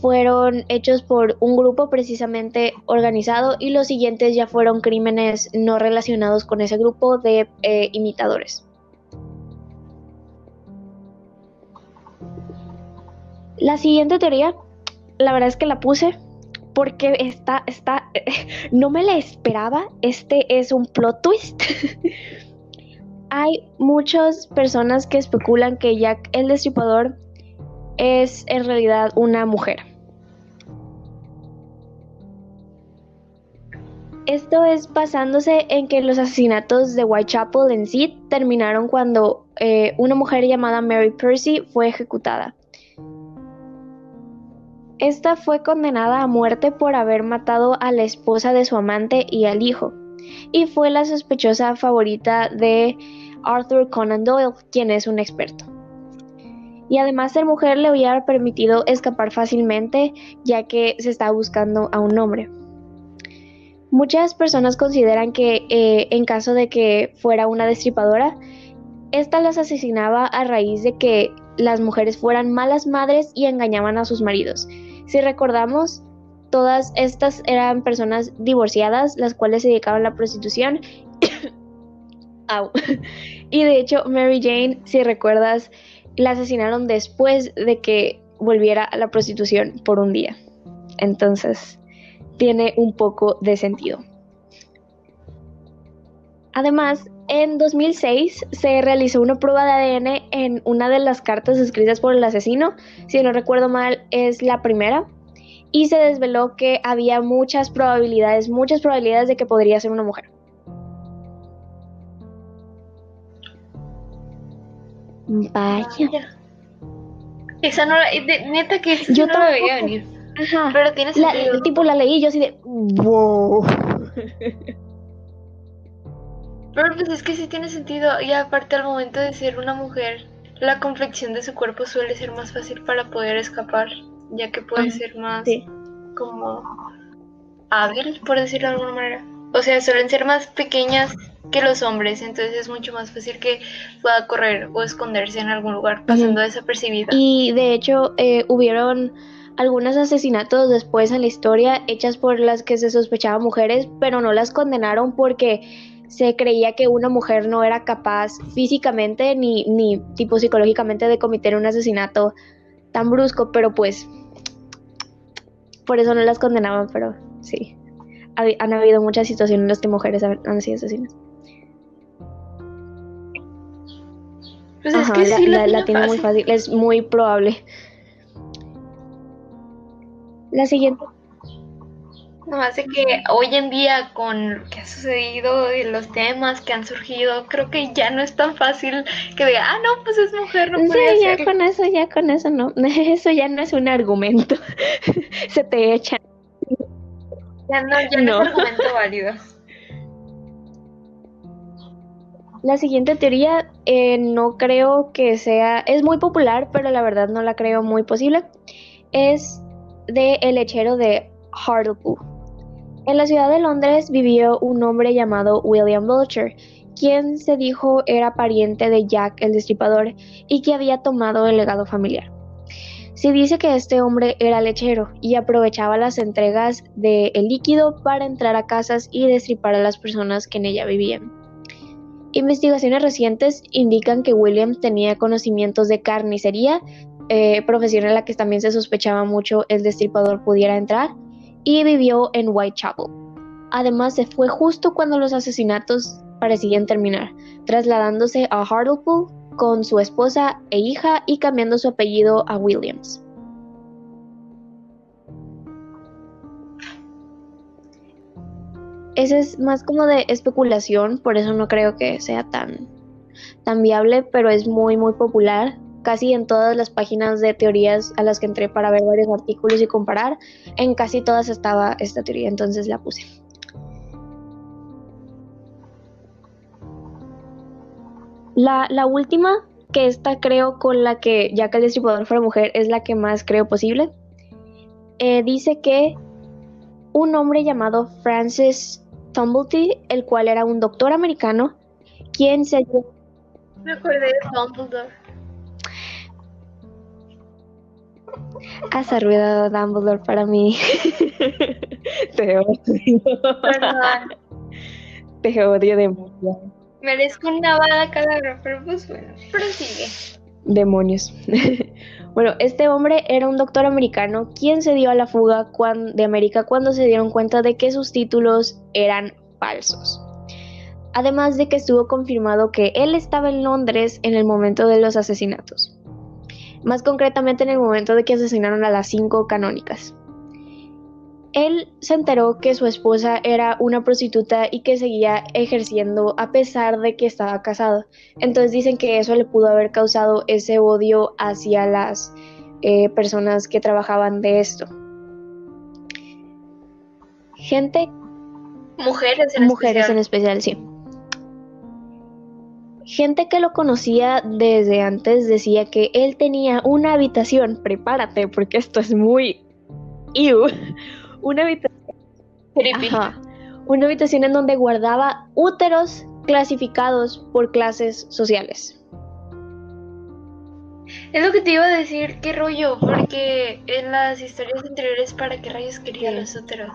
fueron hechos por un grupo precisamente organizado y los siguientes ya fueron crímenes no relacionados con ese grupo de eh, imitadores. La siguiente teoría, la verdad es que la puse porque esta, esta, no me la esperaba. Este es un plot twist. Hay muchas personas que especulan que Jack el Destripador es en realidad una mujer. Esto es basándose en que los asesinatos de Whitechapel en sí terminaron cuando eh, una mujer llamada Mary Percy fue ejecutada. Esta fue condenada a muerte por haber matado a la esposa de su amante y al hijo, y fue la sospechosa favorita de Arthur Conan Doyle, quien es un experto. Y además ser mujer le hubiera permitido escapar fácilmente, ya que se está buscando a un hombre. Muchas personas consideran que eh, en caso de que fuera una destripadora, esta las asesinaba a raíz de que las mujeres fueran malas madres y engañaban a sus maridos. Si recordamos, todas estas eran personas divorciadas, las cuales se dedicaban a la prostitución. Au. Y de hecho, Mary Jane, si recuerdas, la asesinaron después de que volviera a la prostitución por un día. Entonces, tiene un poco de sentido. Además, en dos mil seis se realizó una prueba de A D N en una de las cartas escritas por el asesino. Si no recuerdo mal, es la primera. Y se desveló que había muchas probabilidades, muchas probabilidades de que podría ser una mujer. Vaya. Esa no la... De, neta que esa yo no la veía venir. Ajá. Pero tiene sentido. La, tipo la leí yo así de... Wow. Pero pues es que sí tiene sentido. Y aparte al momento de ser una mujer, la complexión de su cuerpo suele ser más fácil para poder escapar, ya que puede Ajá. ser más sí. como hábil, por decirlo de alguna manera. O sea, suelen ser más pequeñas que los hombres, entonces es mucho más fácil que pueda correr o esconderse en algún lugar, pasando Ajá. desapercibida. Y de hecho, eh, hubieron algunos asesinatos después en la historia hechas por las que se sospechaba mujeres, pero no las condenaron porque se creía que una mujer no era capaz físicamente ni, ni tipo psicológicamente de cometer un asesinato tan brusco, pero pues por eso no las condenaban, pero sí. Han habido muchas situaciones en las que mujeres han sido asesinas. Pues Ajá, es que la, sí la, la, tiene, la tiene muy fácil, es muy probable. La siguiente. Nomás de que hoy en día con lo que ha sucedido y los temas que han surgido, creo que ya no es tan fácil que diga, ah no, pues es mujer, no puede sí, hacer. ya con eso, ya con eso no, eso ya no es un argumento, se te echan. Ya no, ya no es argumento válido. La siguiente teoría eh, no creo que sea, es muy popular, pero la verdad no la creo muy posible, es de el lechero de Hartlepool. En la ciudad de Londres vivió un hombre llamado William Boucher, quien se dijo era pariente de Jack el Destripador y que había tomado el legado familiar. Se dice que este hombre era lechero y aprovechaba las entregas del líquido para entrar a casas y destripar a las personas que en ella vivían. Investigaciones recientes indican que William tenía conocimientos de carnicería, eh, profesión en la que también se sospechaba mucho el destripador pudiera entrar, y vivió en Whitechapel. Además, se fue justo cuando los asesinatos parecían terminar, trasladándose a Hartlepool con su esposa e hija y cambiando su apellido a Williams. Ese es más como de especulación, por eso no creo que sea tan, tan viable, pero es muy muy popular. Casi en todas las páginas de teorías a las que entré para ver varios artículos y comparar, en casi todas estaba esta teoría, entonces la puse. La, la última, que esta creo con la que Jack el Destripador fue mujer, es la que más creo posible. Eh, dice que un hombre llamado Francis Tumblety, el cual era un doctor americano, quien se... Me acordé de Dumbledore. Has arruinado Dumbledore para mí. Te odio. Perdón. Te odio demasiado. Merezco una bala cada hora, pero pues bueno, prosigue. Demonios. Bueno, este hombre era un doctor americano quien se dio a la fuga cuan, de América cuando se dieron cuenta de que sus títulos eran falsos. Además de que estuvo confirmado que él estaba en Londres en el momento de los asesinatos. Más concretamente en el momento de que asesinaron a las cinco canónicas. Él se enteró que su esposa era una prostituta y que seguía ejerciendo a pesar de que estaba casado. Entonces dicen que eso le pudo haber causado ese odio hacia las eh, personas que trabajaban de esto. Gente... Mujeres en mujeres especial. en especial, sí. Gente que lo conocía desde antes decía que él tenía una habitación. Prepárate, porque esto es muy... Ew. Una habitación, ajá, una habitación en donde guardaba úteros clasificados por clases sociales. Es lo que te iba a decir, qué rollo, porque en las historias anteriores, ¿para qué rayos quería sí. los úteros?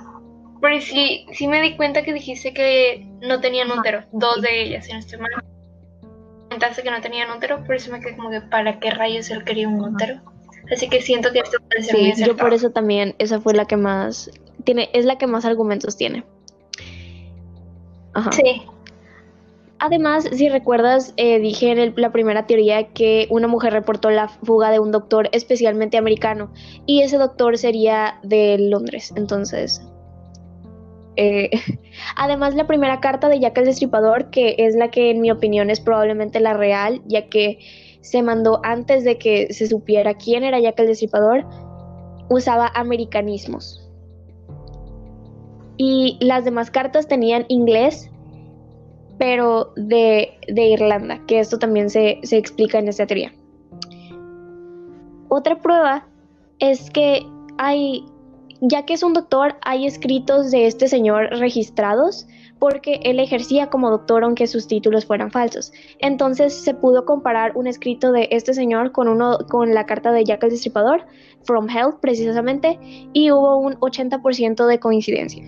Pero sí, sí me di cuenta que dijiste que no tenían útero, dos de ellas, si no estoy mal. Comentaste que no tenían útero, por eso me quedé como que ¿para qué rayos él quería un útero? Así que siento que esto puede ser sí, muy acertado. Yo por eso también, esa fue la que más tiene, es la que más argumentos tiene. Ajá. Sí. Además, si recuerdas, eh, dije en el, la primera teoría que una mujer reportó la fuga de un doctor especialmente americano, y ese doctor sería de Londres, entonces... Eh, además, la primera carta de Jack el Destripador, que es la que en mi opinión es probablemente la real, ya que... se mandó antes de que se supiera quién era Jack el Destripador, usaba americanismos. Y las demás cartas tenían inglés, pero de, de Irlanda, que esto también se, se explica en esta teoría. Otra prueba es que hay, ya que es un doctor, hay escritos de este señor registrados, porque él ejercía como doctor aunque sus títulos fueran falsos. Entonces se pudo comparar un escrito de este señor con, uno, con la carta de Jack el Destripador, From Hell precisamente, y hubo un ochenta por ciento de coincidencia.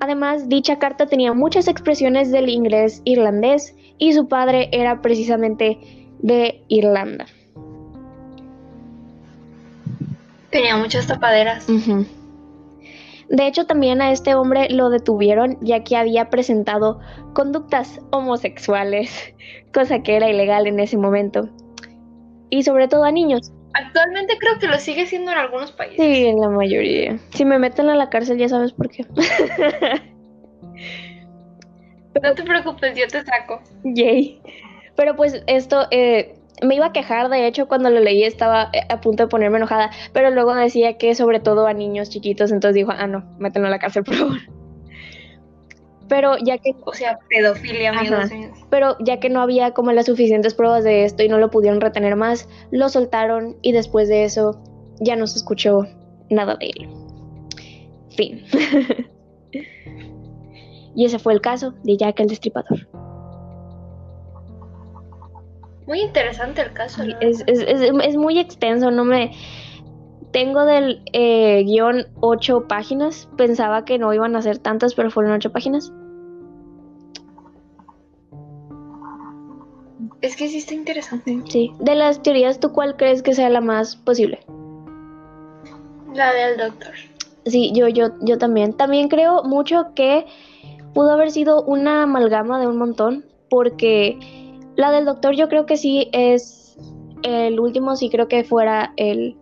Además, dicha carta tenía muchas expresiones del inglés irlandés y su padre era precisamente de Irlanda. Tenía muchas tapaderas. Uh-huh. De hecho, también a este hombre lo detuvieron ya que había presentado conductas homosexuales, cosa que era ilegal en ese momento, y sobre todo a niños. Actualmente creo que lo sigue siendo en algunos países. Sí, en la mayoría. Si me meten a la cárcel ya sabes por qué. No te preocupes, yo te saco. Yay. Pero pues esto... Eh, me iba a quejar, de hecho, cuando lo leí estaba a punto de ponerme enojada, pero luego decía que sobre todo a niños chiquitos, entonces dijo, ah, no, métanlo a la cárcel, por favor. Pero ya que... O sea, pedofilia, amigos. Pero ya que no había como las suficientes pruebas de esto y no lo pudieron retener más, lo soltaron y después de eso ya no se escuchó nada de él. Fin. Y ese fue el caso de Jack el Destripador. Muy interesante el caso, ¿no? Es, es, es, es muy extenso, no me... Tengo del eh, guión ocho páginas. Pensaba que no iban a ser tantas, pero fueron ocho páginas. Es que sí está interesante. Sí. De las teorías, ¿tú cuál crees que sea la más posible? La del doctor. Sí, yo, yo, yo también. También creo mucho que pudo haber sido una amalgama de un montón, porque... La del doctor yo creo que sí es el último, sí creo que fuera el,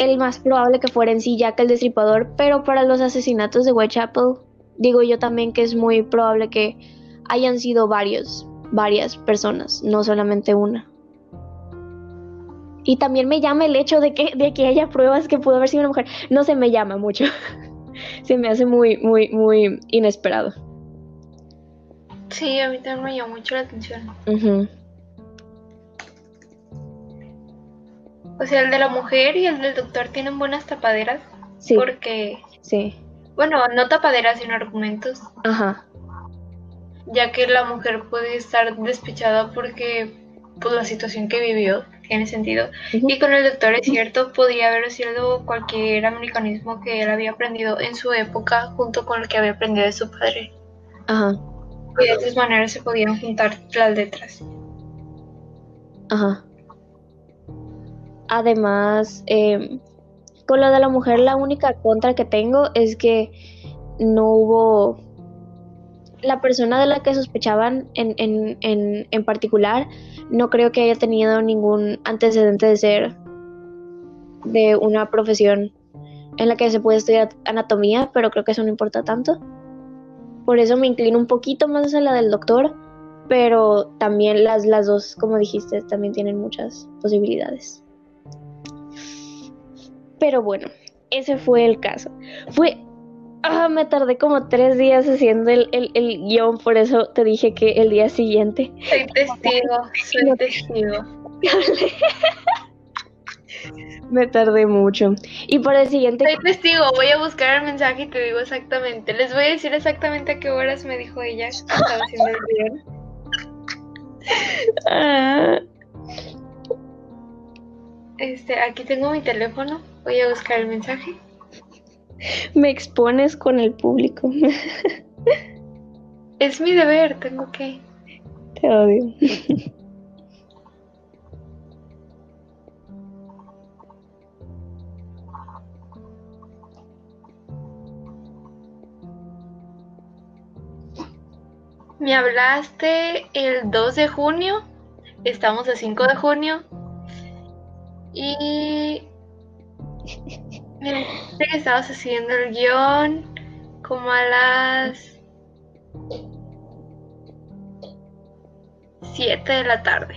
el más probable que fuera en sí Jack el Destripador, pero para los asesinatos de Whitechapel, digo yo también que es muy probable que hayan sido varios, varias personas, no solamente una. Y también me llama el hecho de que, de que haya pruebas que pudo haber sido una mujer. No se me llama mucho, se me hace muy, muy, muy inesperado. Sí, a mí también me llamó mucho la atención. Uh-huh. O sea, el de la mujer y el del doctor tienen buenas tapaderas. Sí. Porque... Sí. Bueno, no tapaderas, sino argumentos. Ajá. Ya que la mujer puede estar despechada porque pues, la situación que vivió tiene sentido. Uh-huh. Y con el doctor es cierto, podría haber sido cualquier americanismo que él había aprendido en su época junto con lo que había aprendido de su padre. Ajá. Y de esas maneras se podían juntar las letras. Ajá. Además, eh, con lo de la mujer, la única contra que tengo es que no hubo... La persona de la que sospechaban en, en, en, en particular, no creo que haya tenido ningún antecedente de ser de una profesión en la que se puede estudiar anatomía, pero creo que eso no importa tanto. Por eso me inclino un poquito más a la del doctor, pero también las, las dos, como dijiste, también tienen muchas posibilidades. Pero bueno, ese fue el caso. Fue... Ah, me tardé como tres días haciendo el, el, el guión, por eso te dije que el día siguiente. Soy testigo, soy testigo. Me tardé mucho. Y para el siguiente... Soy testigo, voy a buscar el mensaje y te digo exactamente. Les voy a decir exactamente a qué horas me dijo ella que estaba haciendo el guión. Ah. Este, aquí tengo mi teléfono, voy a buscar el mensaje. Me expones con el público. Es mi deber, tengo que... Te odio. Me hablaste el dos de junio. Estamos a cinco de junio. Y... Sé que estabas haciendo el guión como a las siete de la tarde.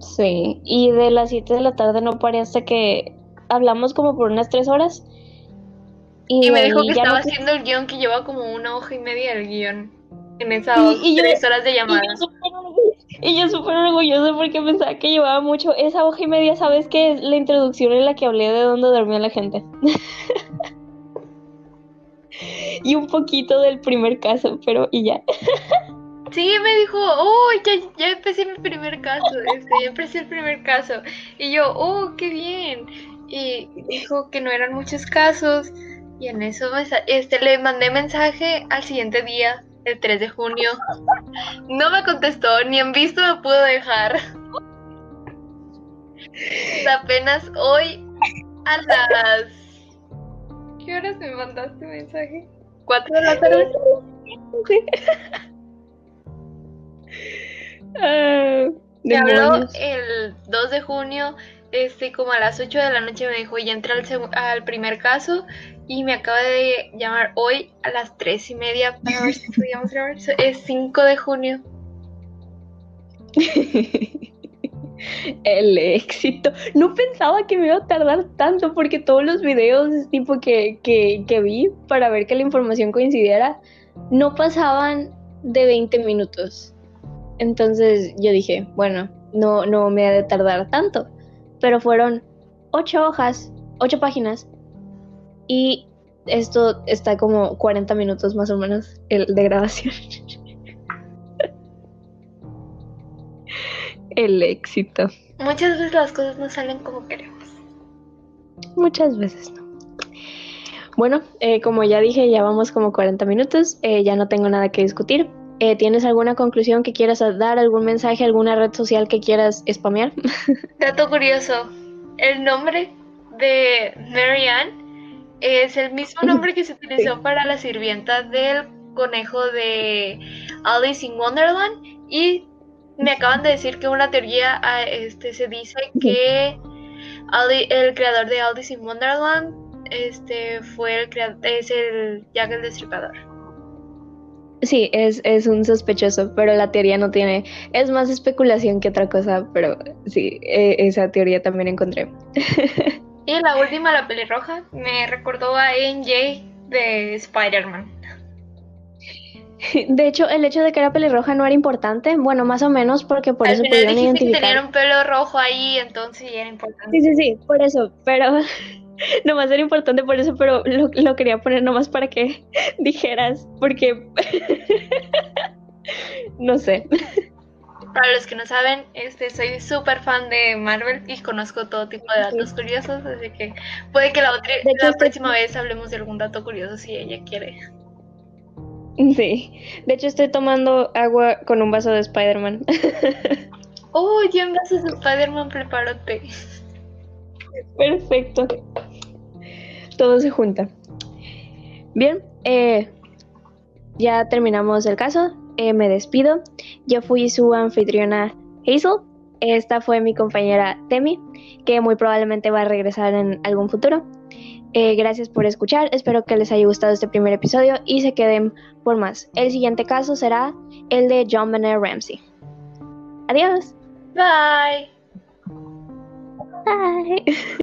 Sí, y de las siete de la tarde no paré hasta que hablamos como por unas tres horas. Y, y me dijo que estaba no... haciendo el guión, que lleva como una hoja y media del guión en esas tres horas de llamada. Y yo súper orgullosa porque pensaba que llevaba mucho. Esa hoja y media, ¿sabes qué? Es la introducción en la que hablé de dónde dormía la gente. Y un poquito del primer caso, pero y ya. Sí, me dijo, oh, ya, ya empecé mi primer caso, este, ya empecé el primer caso. Y yo, oh, qué bien. Y dijo que no eran muchos casos. Y en eso este, le mandé mensaje al siguiente día. El tres de junio. No me contestó, ni en visto me pudo dejar. Apenas hoy a las... ¿Qué horas me mandaste mensaje? cuatro de la tarde. uh, me habló el dos de junio, este, como a las ocho de la noche me dijo, ya entré al, seg- al primer caso. Y me acaba de llamar hoy a las tres y media para ver si podíamos grabar. Es cinco de junio. El éxito. No pensaba que me iba a tardar tanto porque todos los videos tipo que, que, que vi para ver que la información coincidiera no pasaban de veinte minutos. Entonces yo dije, bueno, no, no me ha de tardar tanto. Pero fueron ocho hojas, ocho páginas. Y esto está como cuarenta minutos más o menos el de grabación. El éxito. Muchas veces las cosas no salen como queremos. Muchas veces no. Bueno, eh, como ya dije, ya vamos como cuarenta minutos. Eh, ya no tengo nada que discutir. Eh, ¿Tienes alguna conclusión que quieras dar? ¿Algún mensaje? ¿Alguna red social que quieras spamear? Dato curioso. El nombre de Mary Ann es el mismo nombre que se utilizó para la sirvienta del conejo de Alice in Wonderland. Y me acaban de decir que una teoría este, se dice que Ali, el creador de Alice in Wonderland este, fue el crea- es el Jack el Destripador. Sí, es, es un sospechoso, pero la teoría no tiene... Es más especulación que otra cosa, pero sí, eh, esa teoría también encontré. Y la última, la pelirroja, me recordó a M J de Spider-Man. De hecho, el hecho de que era pelirroja no era importante, bueno, más o menos, porque por al eso pudieron identificar. Que tenían un pelo rojo ahí, entonces era importante. Sí, sí, sí, por eso, pero nomás era importante por eso, pero lo, lo quería poner nomás para que dijeras, porque no sé. Para los que no saben, este, soy súper fan de Marvel y conozco todo tipo de datos sí. curiosos, así que puede que la, otra, la próxima vez hablemos de algún dato curioso si ella quiere. Sí, de hecho estoy tomando agua con un vaso de Spider-Man. ¡Oh, ya en vasos de Spider-Man, prepárate! Perfecto. Todo se junta. Bien, eh, ya terminamos el caso. Eh, me despido. Yo fui su anfitriona Hazel. Esta fue mi compañera Temi, que muy probablemente va a regresar en algún futuro. Eh, gracias por escuchar. Espero que les haya gustado este primer episodio y se queden por más. El siguiente caso será el de JonBenet Ramsey. Adiós. Bye. Bye.